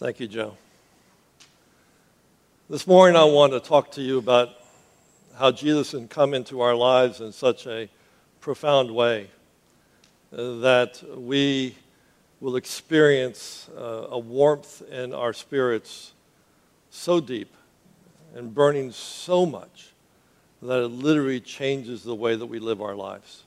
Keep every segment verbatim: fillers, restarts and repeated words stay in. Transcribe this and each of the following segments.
Thank you, Joe. This morning I want to talk to you about how Jesus can come into our lives in such a profound way that we will experience a warmth in our spirits so deep and burning so much that it literally changes the way that we live our lives.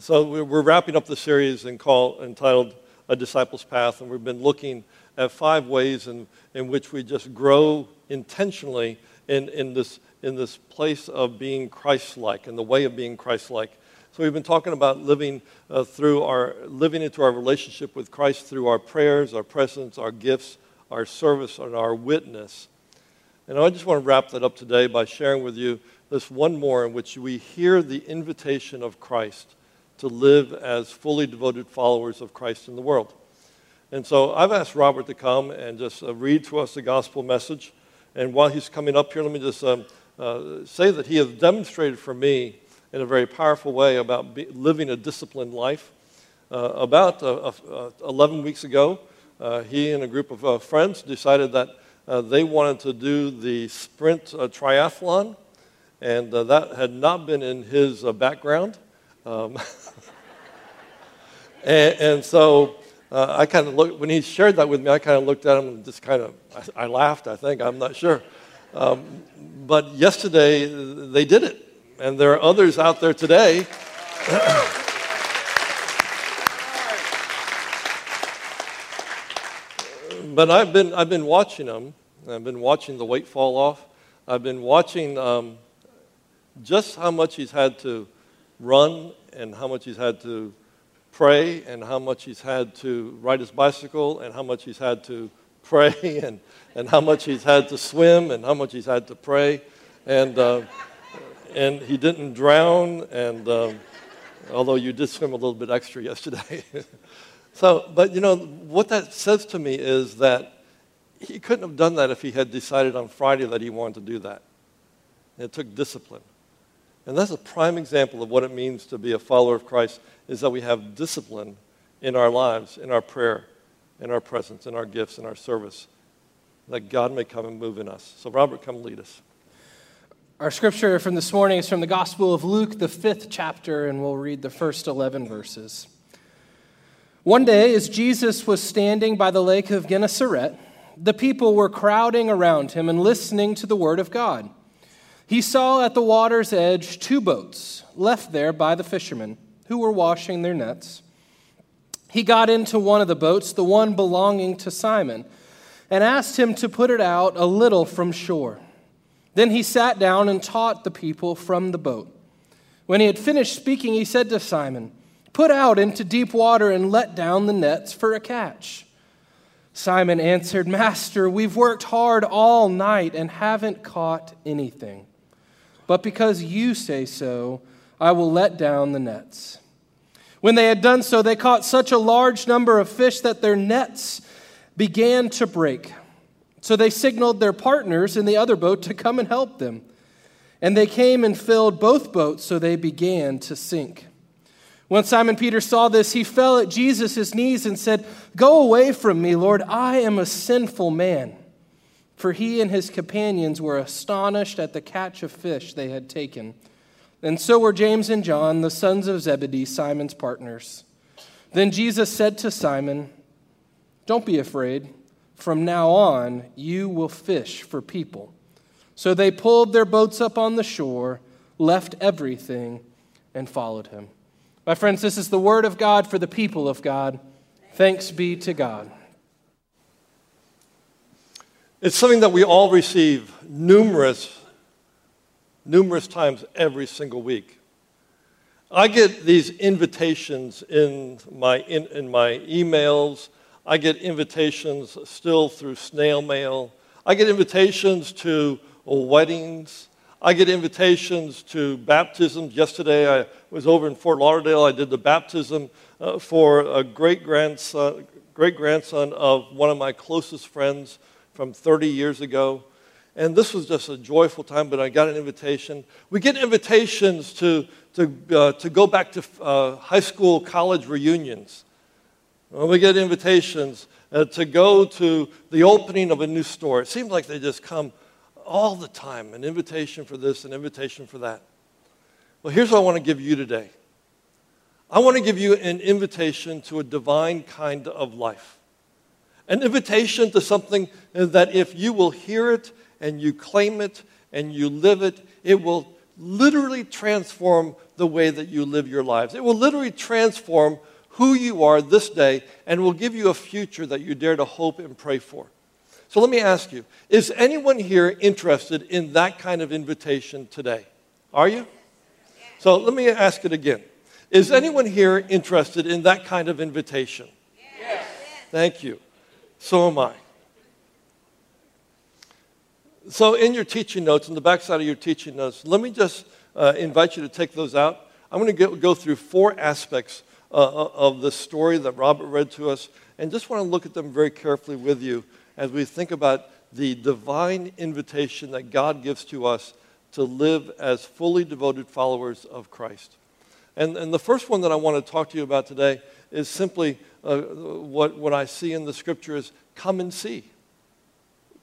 So we're wrapping up the series and call, entitled A Disciple's Path, and we've been looking at five ways in, in which we just grow intentionally in, in, this, in this place of being Christ-like, in the way of being Christ-like. So we've been talking about living uh, through our living into our relationship with Christ through our prayers, our presence, our gifts, our service, and our witness. And I just want to wrap that up today by sharing with you this one more in which we hear the invitation of Christ to live as fully devoted followers of Christ in the world. And so I've asked Robert to come and just uh, read to us the gospel message. And while he's coming up here, let me just um, uh, say that he has demonstrated for me in a very powerful way about be, living a disciplined life. Uh, about uh, uh, eleven weeks ago, uh, he and a group of uh, friends decided that uh, they wanted to do the sprint uh, triathlon, and uh, that had not been in his uh, background. Um, and, and so uh, I kind of looked, when he shared that with me, I kind of looked at him and just kind of, I, I laughed, I think, I'm not sure. Um, but yesterday, they did it. And there are others out there today. But I've been I've been watching them. I've been watching the weight fall off. I've been watching um, just how much he's had to run and how much he's had to pray and how much he's had to ride his bicycle and how much he's had to pray and, and how much he's had to swim and how much he's had to pray. And... Uh, And he didn't drown, and um, although you did swim a little bit extra yesterday. So, but you know, what that says to me is that he couldn't have done that if he had decided on Friday that he wanted to do that. And it took discipline. And that's a prime example of what it means to be a follower of Christ, is that we have discipline in our lives, in our prayer, in our presence, in our gifts, in our service, that God may come and move in us. So Robert, come lead us. Our scripture from this morning is from the Gospel of Luke, the fifth chapter, and we'll read the first eleven verses. One day, as Jesus was standing by the lake of Gennesaret, the people were crowding around him and listening to the word of God. He saw at the water's edge two boats left there by the fishermen who were washing their nets. He got into one of the boats, the one belonging to Simon, and asked him to put it out a little from shore. Then he sat down and taught the people from the boat. When he had finished speaking, he said to Simon, "Put out into deep water and let down the nets for a catch." Simon answered, "Master, we've worked hard all night and haven't caught anything. But because you say so, I will let down the nets." When they had done so, they caught such a large number of fish that their nets began to break. So they signaled their partners in the other boat to come and help them. And they came and filled both boats, so they began to sink. When Simon Peter saw this, he fell at Jesus' knees and said, "Go away from me, Lord, I am a sinful man." For he and his companions were astonished at the catch of fish they had taken. And so were James and John, the sons of Zebedee, Simon's partners. Then Jesus said to Simon, "Don't be afraid. From now on, you will fish for people." So they pulled their boats up on the shore, left everything, and followed him. My friends, this is the word of God for the people of God. Thanks be to God. It's something that we all receive numerous, numerous times every single week. I get these invitations in my, in, in my emails. I get invitations still through snail mail. I get invitations to weddings. I get invitations to baptisms. Yesterday I was over in Fort Lauderdale. I did the baptism uh, for a great-grandson, great-grandson of one of my closest friends from thirty years ago. And this was just a joyful time, but I got an invitation. We get invitations to, to, uh, to go back to uh, high school, college reunions. When we get invitations uh, to go to the opening of a new store. It seems like they just come all the time, an invitation for this, an invitation for that. Well, here's what I want to give you today. I want to give you an invitation to a divine kind of life. An invitation to something that if you will hear it and you claim it and you live it, it will literally transform the way that you live your lives. It will literally transform who you are this day and will give you a future that you dare to hope and pray for. So let me ask you, is anyone here interested in that kind of invitation today? Are you? So let me ask it again. Is anyone here interested in that kind of invitation? Yes. Thank you. So am I. So in your teaching notes, in the backside of your teaching notes, let me just uh, invite you to take those out. I'm going to go through four aspects uh, of the story that Robert read to us, and just want to look at them very carefully with you as we think about the divine invitation that God gives to us to live as fully devoted followers of Christ. And, and the first one that I want to talk to you about today is simply uh, what, what I see in the Scripture is come and see.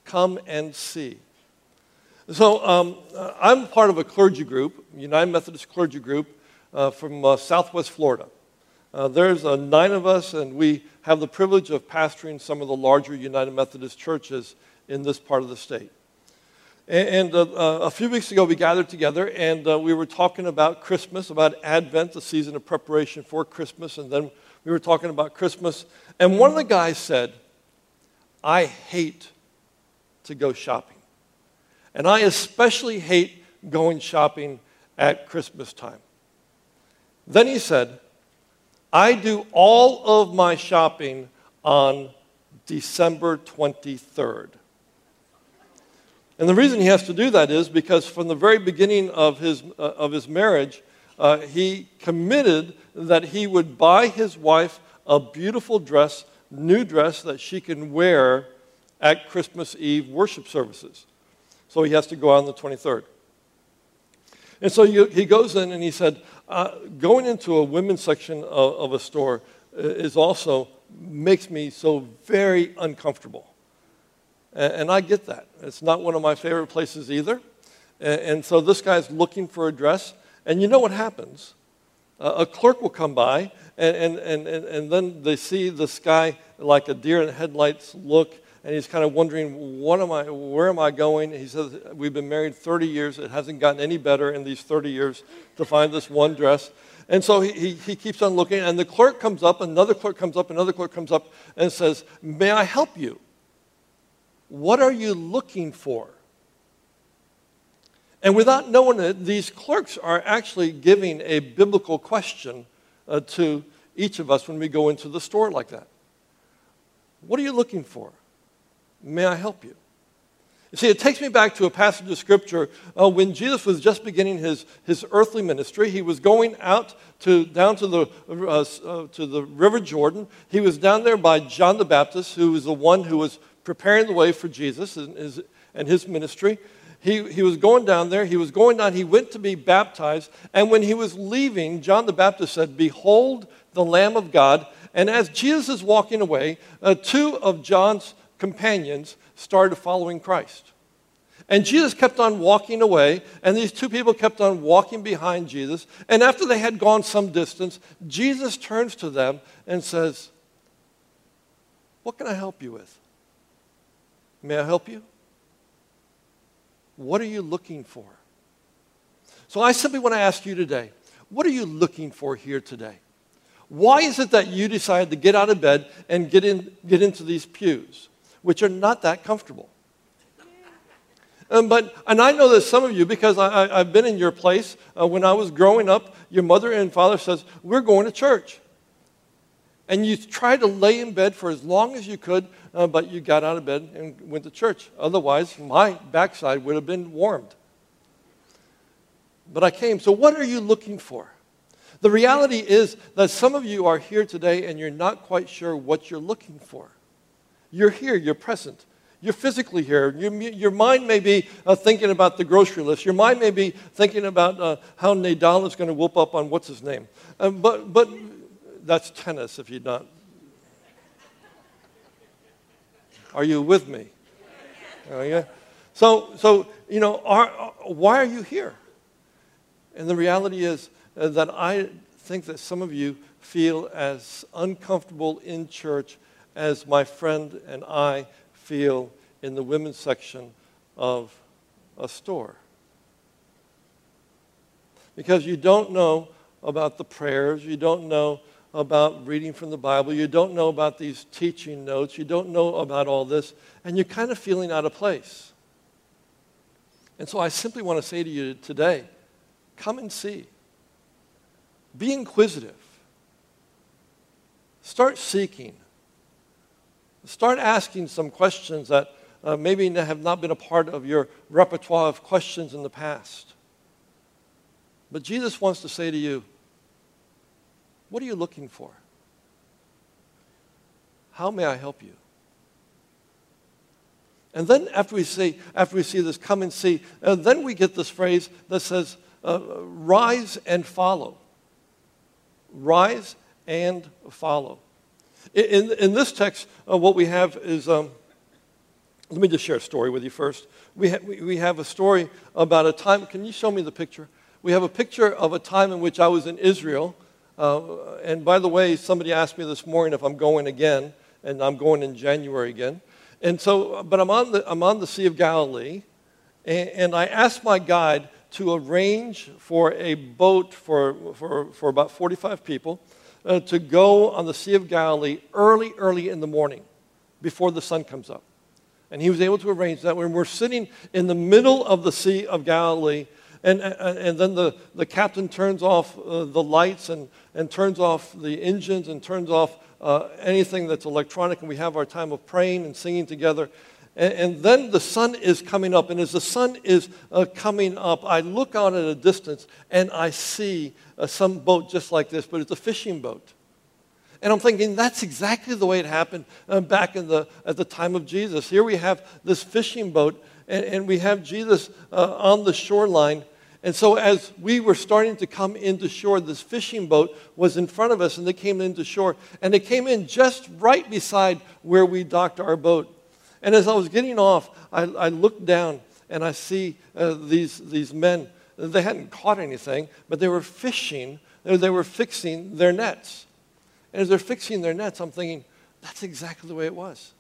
Come and see. So um, I'm part of a clergy group, United Methodist clergy group uh, from uh, Southwest Florida. Uh, there's uh, nine of us, and we have the privilege of pastoring some of the larger United Methodist churches in this part of the state. And uh, a few weeks ago, we gathered together, and uh, we were talking about Christmas, about Advent, the season of preparation for Christmas, and then we were talking about Christmas. And one of the guys said, I hate to go shopping. And I especially hate going shopping at Christmas time. Then he said, I do all of my shopping on December twenty-third. And the reason he has to do that is because from the very beginning of his, uh, of his marriage, uh, he committed that he would buy his wife a beautiful dress, new dress that she can wear at Christmas Eve worship services. So he has to go out on the twenty-third. And so you, he goes in and he said, uh, going into a women's section of, of a store is also, makes me so very uncomfortable. And I get that. It's not one of my favorite places either. And so this guy's looking for a dress. And you know what happens? A clerk will come by, and, and, and, and then they see this guy like a deer in the headlights look, and he's kind of wondering, what am I, where am I going? He says, we've been married thirty years. It hasn't gotten any better in these thirty years to find this one dress. And so he, he, he keeps on looking, and the clerk comes up, another clerk comes up, another clerk comes up, and says, may I help you? What are you looking for? And without knowing it, these clerks are actually giving a biblical question uh, to each of us when we go into the store like that. What are you looking for? May I help you? You see, it takes me back to a passage of Scripture uh, when Jesus was just beginning his, his earthly ministry. He was going out to down to the, uh, uh, to the River Jordan. He was down there by John the Baptist, who was the one who was preparing the way for Jesus and his, and his ministry. He, he was going down there. He was going down. He went to be baptized. And when he was leaving, John the Baptist said, behold the Lamb of God. And as Jesus is walking away, uh, two of John's companions started following Christ. And Jesus kept on walking away, and these two people kept on walking behind Jesus. And after they had gone some distance, Jesus turns to them and says, what can I help you with? May I help you? What are you looking for? So I simply want to ask you today, what are you looking for here today? Why is it that you decided to get out of bed and get in, get into these pews, which are not that comfortable? Um, but, and I know that some of you, because I, I, I've been in your place, uh, when I was growing up, your mother and father says, we're going to church. And you tried to lay in bed for as long as you could, uh, but you got out of bed and went to church. Otherwise, my backside would have been warmed. But I came. So what are you looking for? The reality is that some of you are here today and you're not quite sure what you're looking for. You're here. You're present. You're physically here. Your, your mind may be uh, thinking about the grocery list. Your mind may be thinking about uh, how Nadal is going to whoop up on what's his name. Uh, but... but That's tennis if you're not. Are you with me? Uh, yeah. So, so you know, are, are, why are you here? And the reality is uh, that I think that some of you feel as uncomfortable in church as my friend and I feel in the women's section of a store. Because you don't know about the prayers, you don't know about reading from the Bible, you don't know about these teaching notes, you don't know about all this, and you're kind of feeling out of place. And so I simply want to say to you today, come and see. Be inquisitive. Start seeking. Start asking some questions that uh, maybe have not been a part of your repertoire of questions in the past. But Jesus wants to say to you, what are you looking for? How may I help you? And then after we see, after we see this, come and see, and then we get this phrase that says, uh, rise and follow. Rise and follow. In, in this text, uh, what we have is, um, let me just share a story with you first. We, ha we, we have a story about a time, can you show me the picture? We have a picture of a time in which I was in Israel. Uh, and by the way, somebody asked me this morning if I'm going again, and I'm going in January again. And so, but I'm on the, I'm on the Sea of Galilee, and, and I asked my guide to arrange for a boat for, for, for about forty-five people uh, to go on the Sea of Galilee early, early in the morning before the sun comes up. And he was able to arrange that when we're sitting in the middle of the Sea of Galilee. And, and then the, the captain turns off uh, the lights and, and turns off the engines and turns off uh, anything that's electronic, and we have our time of praying and singing together. And, and then the sun is coming up, and as the sun is uh, coming up, I look out at a distance and I see uh, some boat just like this, but it's a fishing boat. And I'm thinking, that's exactly the way it happened uh, back in the, at the time of Jesus. Here we have this fishing boat, and, and we have Jesus uh, on the shoreline. And so as we were starting to come into shore, this fishing boat was in front of us, and they came into shore. And they came in just right beside where we docked our boat. And as I was getting off, I, I looked down, and I see uh, these, these men. They hadn't caught anything, but they were fishing. They were fixing their nets. And as they're fixing their nets, I'm thinking, that's exactly the way it was.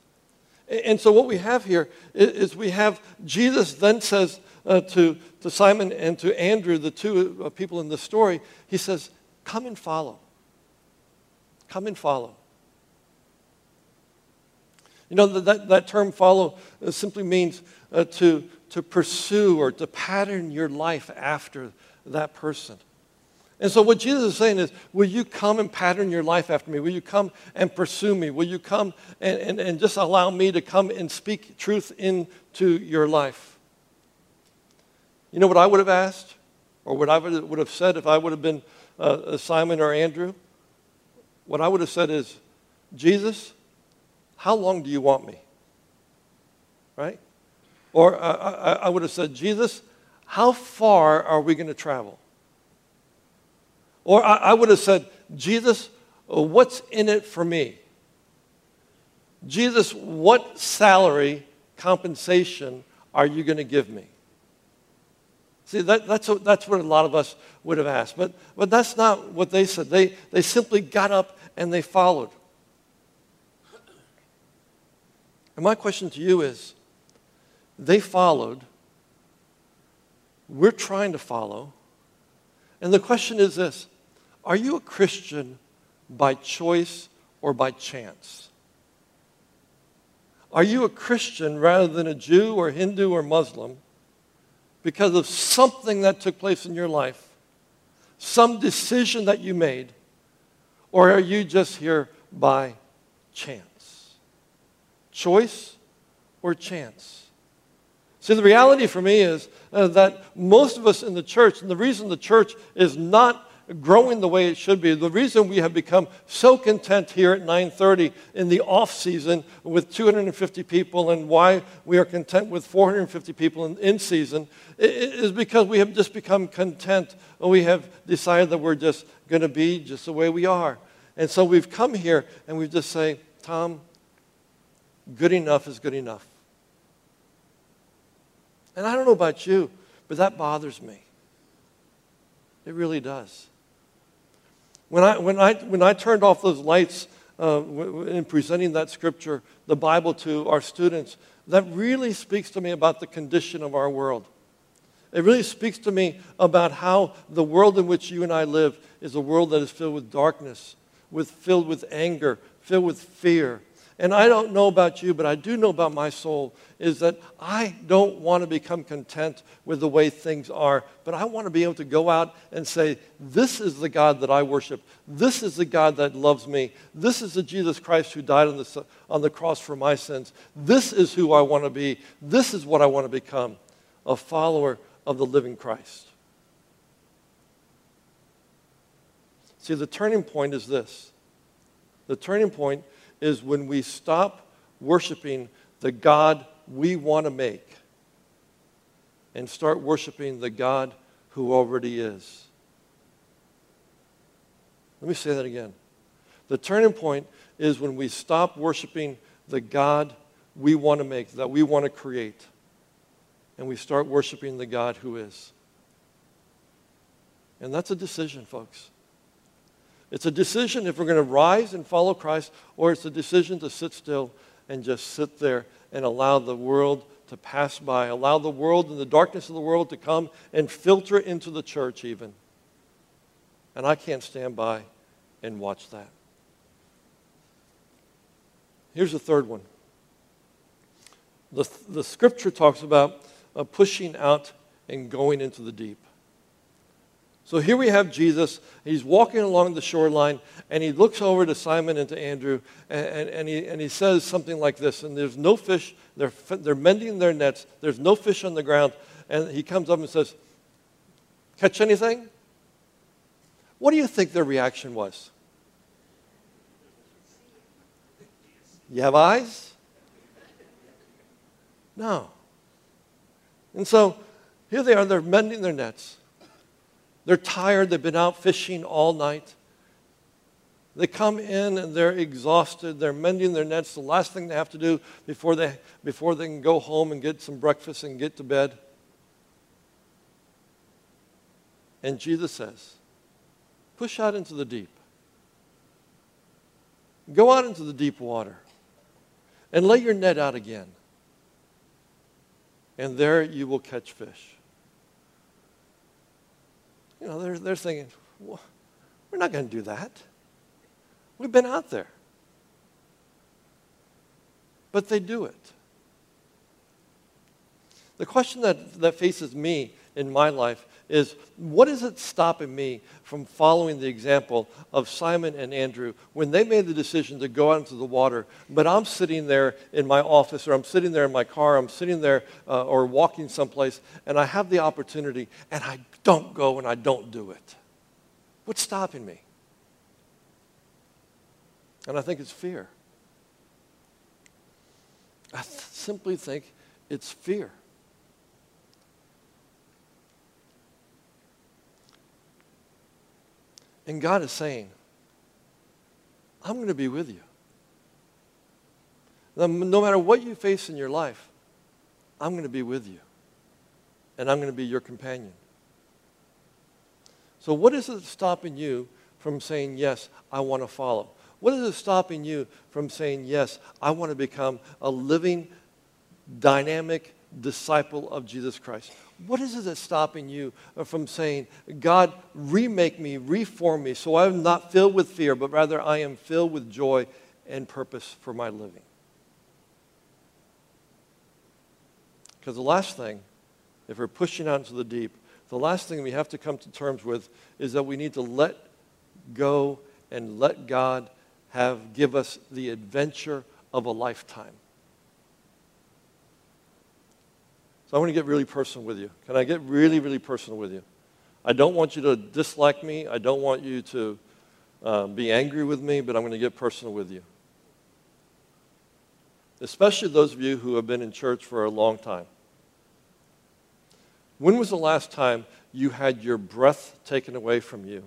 And so what we have here is we have Jesus then says uh, to, to Simon and to Andrew, the two people in the story, he says, come and follow. Come and follow. You know, that, that term follow simply means uh, to, to pursue or to pattern your life after that person. And so what Jesus is saying is, will you come and pattern your life after me? Will you come and pursue me? Will you come and, and, and just allow me to come and speak truth into your life? You know what I would have asked, or what I would have said if I would have been uh, Simon or Andrew? What I would have said is, Jesus, how long do you want me? Right? Or I, I, I would have said, Jesus, how far are we going to travel? Or I would have said, Jesus, what's in it for me? Jesus, what salary compensation are you going to give me? See, that, that's, a, that's what a lot of us would have asked. But, but that's not what they said. They, they simply got up and they followed. And my question to you is, they followed. We're trying to follow. And the question is this. Are you a Christian by choice or by chance? Are you a Christian rather than a Jew or Hindu or Muslim because of something that took place in your life, some decision that you made, or are you just here by chance? Choice or chance? See, the reality for me is uh, that most of us in the church, and the reason the church is not growing the way it should be. The reason we have become so content here at nine thirty in the off season with two hundred fifty people, and why we are content with four hundred fifty people in, in season, is because we have just become content. We have decided that we're just going to be just the way we are. And so we've come here and we just say, Tom, Good enough is good enough. And I don't know about you, but that bothers me. It really does. When I, when I, when I turned off those lights uh, in presenting that scripture, the Bible, to our students, that really speaks to me about the condition of our world. It really speaks to me about how the world in which you and I live is a world that is filled with darkness, with, filled with anger, filled with fear. And I don't know about you, but I do know about my soul, is that I don't want to become content with the way things are, but I want to be able to go out and say, this is the God that I worship. This is the God that loves me. This is the Jesus Christ who died on the, on the cross for my sins. This is who I want to be. This is what I want to become, a follower of the living Christ. See, the turning point is this. The turning point is when we stop worshiping the God we want to make and start worshiping the God who already is. Let me say that again. The turning point is when we stop worshiping the God we want to make, that we want to create, and we start worshiping the God who is. And that's a decision, folks. It's a decision if we're going to rise and follow Christ, or it's a decision to sit still and just sit there and allow the world to pass by, allow the world and the darkness of the world to come and filter into the church even. And I can't stand by and watch that. Here's the third one. The, the scripture talks about uh, pushing out and going into the deep. So here we have Jesus. He's walking along the shoreline, and he looks over to Simon and to Andrew, and, and, and, he, and he says something like this, and there's no fish. They're, they're mending their nets. There's no fish on the ground. And he comes up and says, catch anything? What do you think their reaction was? You have eyes? No. And so here they are. They're mending their nets. They're tired. They've been out fishing all night. They come in and they're exhausted. They're mending their nets. The last thing they have to do before they, before they can go home and get some breakfast and get to bed. And Jesus says, push out into the deep. Go out into the deep water and lay your net out again. And there you will catch fish. You know, they're, they're thinking, well, we're not going to do that. We've been out there. But they do it. The question that, that faces me in my life is, what is it stopping me from following the example of Simon and Andrew when they made the decision to go out into the water, but I'm sitting there in my office, or I'm sitting there in my car, I'm sitting there uh, or walking someplace, and I have the opportunity, and I don't go and I don't do it? What's stopping me? And I think it's fear. I th- simply think it's fear. And God is saying, I'm going to be with you. No matter what you face in your life, I'm going to be with you. And I'm going to be your companion. So what is it stopping you from saying, yes, I want to follow? What is it stopping you from saying, yes, I want to become a living, dynamic disciple of Jesus Christ? What is it that's stopping you from saying, God, remake me, reform me, so I'm not filled with fear, but rather I am filled with joy and purpose for my living? Because the last thing, if we're pushing out into the deep, the last thing we have to come to terms with is that we need to let go and let God have give us the adventure of a lifetime. So I want to get really personal with you. Can I get really, really personal with you? I don't want you to dislike me. I don't want you to um, be angry with me, but I'm going to get personal with you. Especially those of you who have been in church for a long time. When was the last time you had your breath taken away from you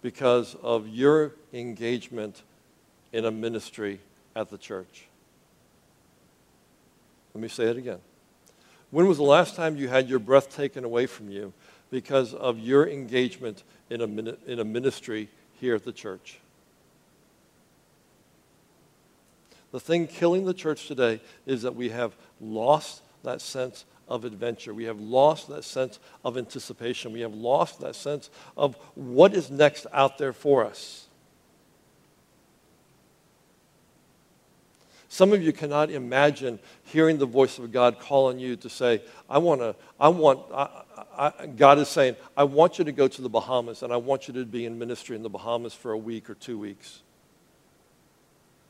because of your engagement in a ministry at the church? Let me say it again. When was the last time you had your breath taken away from you because of your engagement in a, in a ministry here at the church? The thing killing the church today is that we have lost that sense of adventure. We have lost that sense of anticipation. We have lost that sense of what is next out there for us. Some of you cannot imagine hearing the voice of God calling you to say, I want to, I want, I, I, God is saying, I want you to go to the Bahamas and I want you to be in ministry in the Bahamas for a week or two weeks.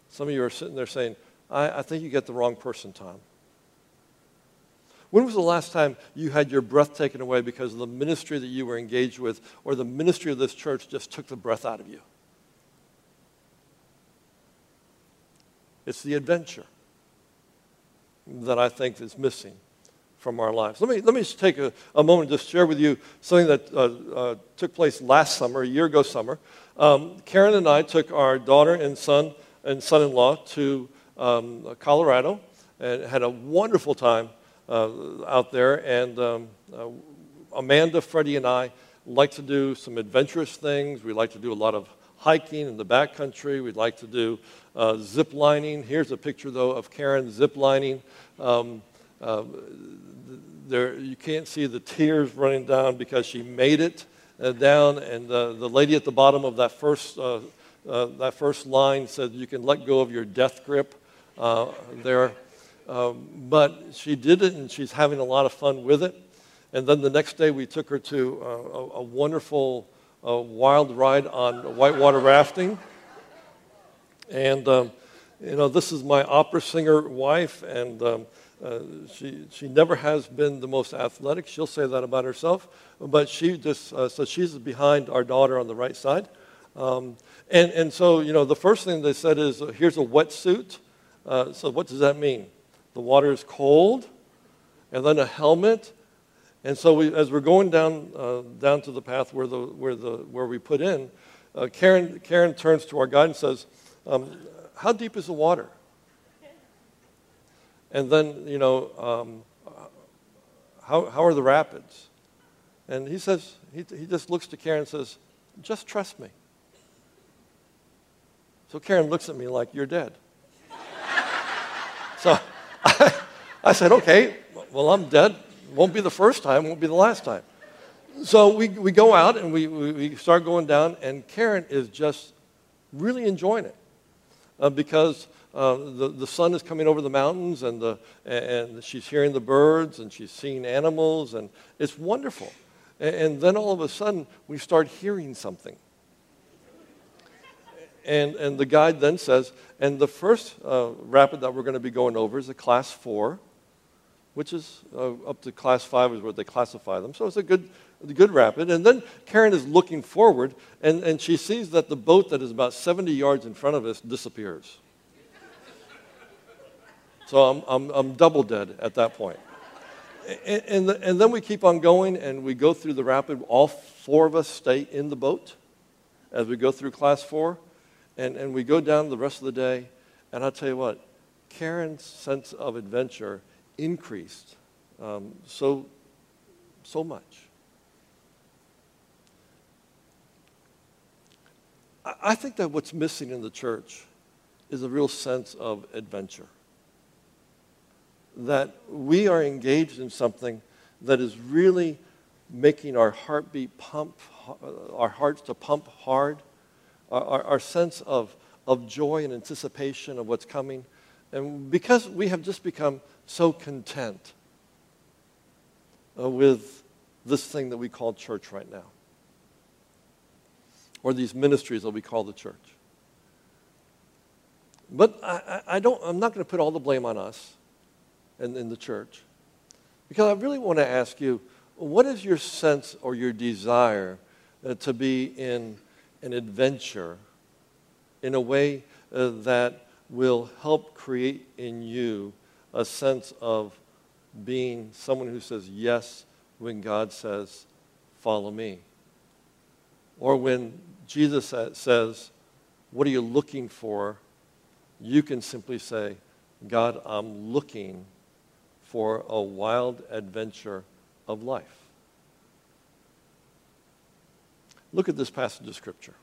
Some of you are sitting there saying, I, I think you get the wrong person, Tom. When was the last time you had your breath taken away because of the ministry that you were engaged with or the ministry of this church just took the breath out of you? It's the adventure that I think is missing from our lives. Let me, let me just take a, a moment to just share with you something that uh, uh, took place last summer, a year ago summer. Um, Karen and I took our daughter and son and son-in-law to um, Colorado and had a wonderful time uh, out there. And um, uh, Amanda, Freddie, and I like to do some adventurous things. We like to do a lot of hiking in the backcountry. We'd like to do uh, zip lining. Here's a picture, though, of Karen zip lining. Um, uh, there, you can't see the tears running down because she made it uh, down. And uh, the lady at the bottom of that first uh, uh, that first line said, "You can let go of your death grip." Uh, there, um, but she did it, and she's having a lot of fun with it. And then the next day, we took her to uh, a, a wonderful. a wild ride on whitewater rafting. And, um, you know, this is my opera singer wife, and um, uh, she, she never has been the most athletic. She'll say that about herself. But she just, uh, so she's behind our daughter on the right side. Um, and, and so, you know, the first thing they said is, uh, here's a wetsuit. Uh, so what does that mean? The water is cold, and then a helmet. And so we, as we're going down uh, down to the path where the where the where we put in, uh, Karen Karen turns to our guide and says, um, "How deep is the water?" And then you know, um, how how are the rapids? And he says he he just looks to Karen and says, "Just trust me." So Karen looks at me like, "You're dead." So I, I said, "Okay, well I'm dead. Won't be the first time, won't be the last time." So we, we go out and we, we start going down, and Karen is just really enjoying it uh, because uh, the, the sun is coming over the mountains and, the, and she's hearing the birds and she's seeing animals, and it's wonderful. And, and then all of a sudden, we start hearing something. And, and the guide then says, and the first uh, rapid that we're going to be going over is a class four, which is uh, up to class five is where they classify them. So it's a good, a good rapid. And then Karen is looking forward, and, and she sees that the boat that is about seventy yards in front of us disappears. So I'm, I'm, I'm double dead at that point. And, and, the, and then we keep on going, and we go through the rapid. All four of us stay in the boat as we go through class four, and, and we go down the rest of the day. And I'll tell you what, Karen's sense of adventure increased um, so, so much. I, I think that what's missing in the church is a real sense of adventure. That we are engaged in something that is really making our heartbeat pump, our hearts to pump hard, our, our, our sense of, of joy and anticipation of what's coming. And because we have just become so content uh, with this thing that we call church right now, or these ministries that we call the church. But I, I don't, I'm not going to put all the blame on us and in the church, because I really want to ask you, what is your sense or your desire uh, to be in an adventure in a way uh, that will help create in you a sense of being someone who says yes when God says, follow me. Or when Jesus says, what are you looking for? You can simply say, God, I'm looking for a wild adventure of life. Look at this passage of Scripture.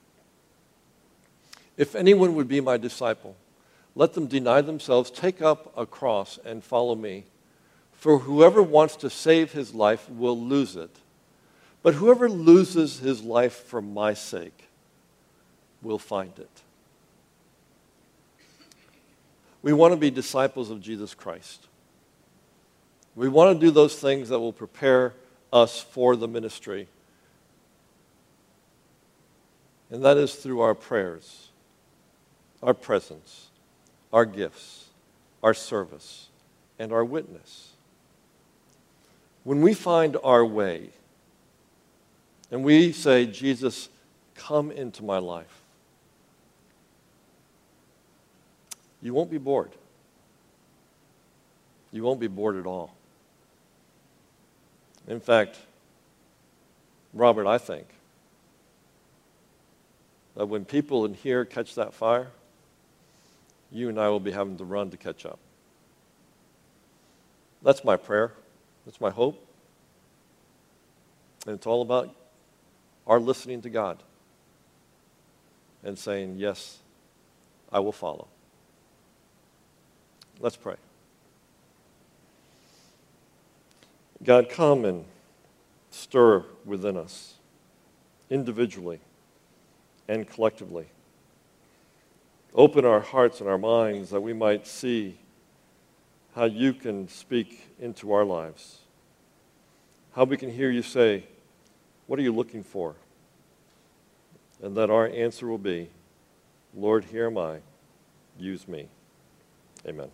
If anyone would be my disciple, let them deny themselves, take up a cross, and follow me. For whoever wants to save his life will lose it. But whoever loses his life for my sake will find it. We want to be disciples of Jesus Christ. We want to do those things that will prepare us for the ministry. And that is through our prayers, our presence, our gifts, our service, and our witness. When we find our way and we say, Jesus, come into my life, you won't be bored. You won't be bored at all. In fact, Robert, I think that when people in here catch that fire, you and I will be having to run to catch up. That's my prayer. That's my hope. And it's all about our listening to God and saying, yes, I will follow. Let's pray. God, come and stir within us, individually and collectively. Open our hearts and our minds that we might see how you can speak into our lives, how we can hear you say, what are you looking for? And that our answer will be, Lord, here am I, use me. Amen.